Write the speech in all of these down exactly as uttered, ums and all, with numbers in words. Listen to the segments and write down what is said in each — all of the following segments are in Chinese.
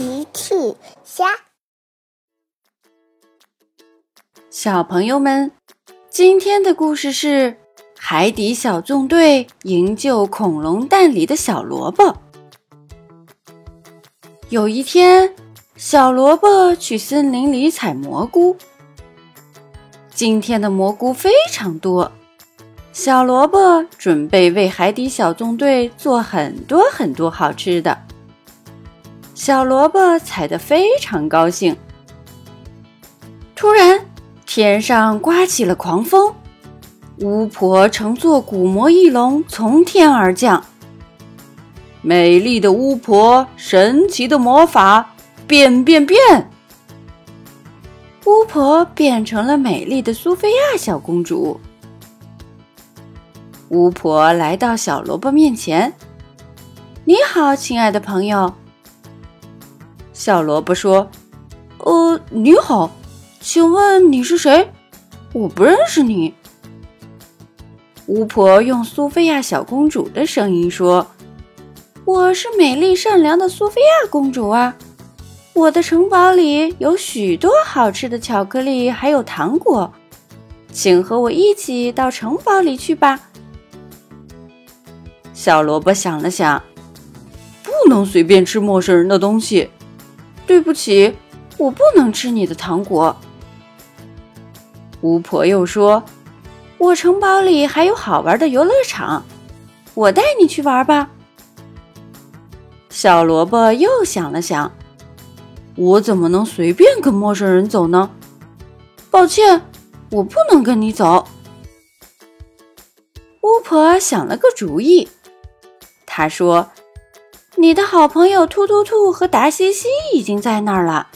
奇趣虾。小朋友们，今天的故事是海底小纵队营救恐龙蛋里的小萝卜。有一天，小萝卜去森林里采蘑菇。今天的蘑菇非常多，小萝卜准备为海底小纵队做很多很多好吃的。小萝卜采得非常高兴。突然，天上刮起了狂风，巫婆乘坐古魔翼龙从天而降。美丽的巫婆，神奇的魔法，变变变！巫婆变成了美丽的苏菲亚小公主。巫婆来到小萝卜面前，你好，亲爱的朋友。小萝卜说，呃，你好，请问你是谁？我不认识你。巫婆用苏菲亚小公主的声音说，我是美丽善良的苏菲亚公主啊，我的城堡里有许多好吃的巧克力还有糖果，请和我一起到城堡里去吧。小萝卜想了想，不能随便吃陌生人的东西，对不起，我不能吃你的糖果。巫婆又说，我城堡里还有好玩的游乐场，我带你去玩吧。小萝卜又想了想，我怎么能随便跟陌生人走呢？抱歉，我不能跟你走。巫婆想了个主意，她说，你的好朋友兔兔兔和达西西已经在那儿了，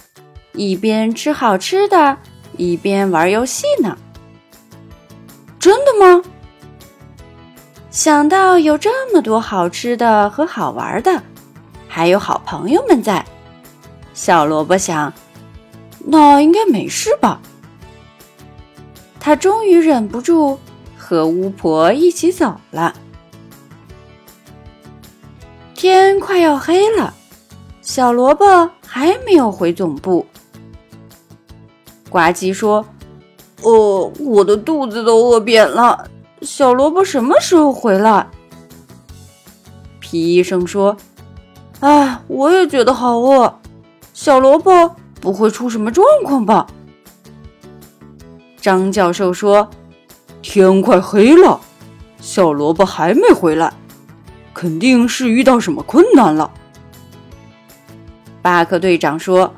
一边吃好吃的，一边玩游戏呢。真的吗？想到有这么多好吃的和好玩的，还有好朋友们在，小萝卜想，那应该没事吧。他终于忍不住和巫婆一起走了。天快要黑了，小萝卜还没有回总部。呱唧说，哦，我的肚子都饿扁了，小萝卜什么时候回来？皮医生说，哎，我也觉得好饿，小萝卜不会出什么状况吧？张教授说，天快黑了，小萝卜还没回来，肯定是遇到什么困难了。巴克队长说，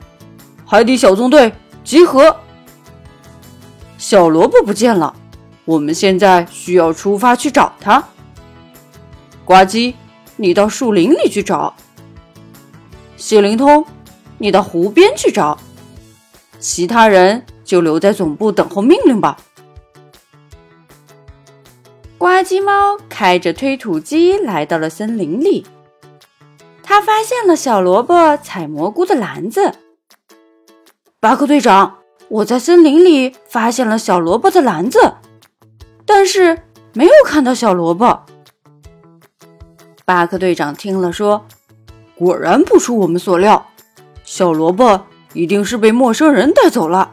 海底小纵队集合，小萝卜不见了，我们现在需要出发去找他。呱唧，你到树林里去找。血灵通，你到湖边去找。其他人就留在总部等候命令吧。呱唧猫开着推土机来到了森林里，他发现了小萝卜采蘑菇的篮子。巴克队长，我在森林里发现了小萝卜的篮子，但是没有看到小萝卜。巴克队长听了说，果然不出我们所料，小萝卜一定是被陌生人带走了。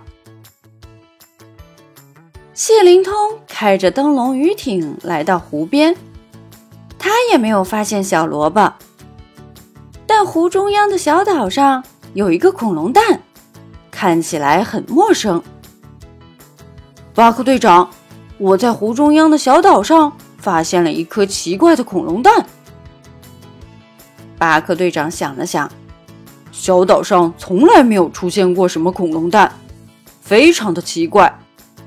谢灵通开着灯笼鱼艇来到湖边，他也没有发现小萝卜，但湖中央的小岛上有一个恐龙蛋，看起来很陌生。巴克队长，我在湖中央的小岛上发现了一颗奇怪的恐龙蛋。巴克队长想了想，小岛上从来没有出现过什么恐龙蛋，非常的奇怪，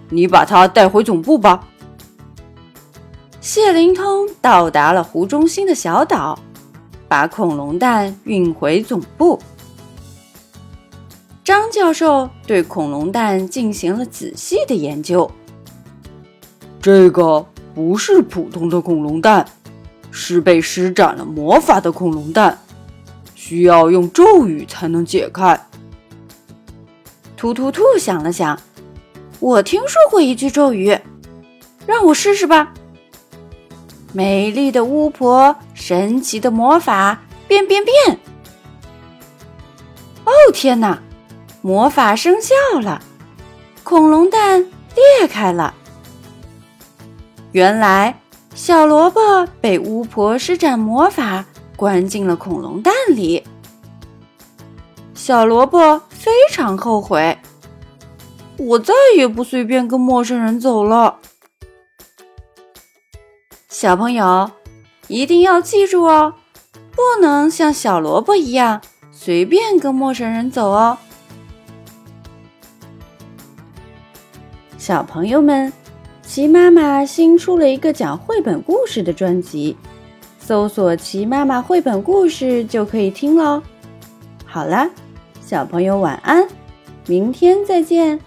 你把它带回总部吧。谢灵通到达了湖中心的小岛，把恐龙蛋运回总部。张教授对恐龙蛋进行了仔细的研究，这个不是普通的恐龙蛋，是被施展了魔法的恐龙蛋，需要用咒语才能解开。突突突想了想，我听说过一句咒语，让我试试吧。美丽的巫婆，神奇的魔法，变变变！天哪，魔法生效了，恐龙蛋裂开了。原来小萝卜被巫婆施展魔法关进了恐龙蛋里。小萝卜非常后悔，我再也不随便跟陌生人走了。小朋友一定要记住哦，不能像小萝卜一样随便跟陌生人走哦。小朋友们，奇妈妈新出了一个讲绘本故事的专辑，搜索奇妈妈绘本故事就可以听咯。好啦，小朋友晚安，明天再见。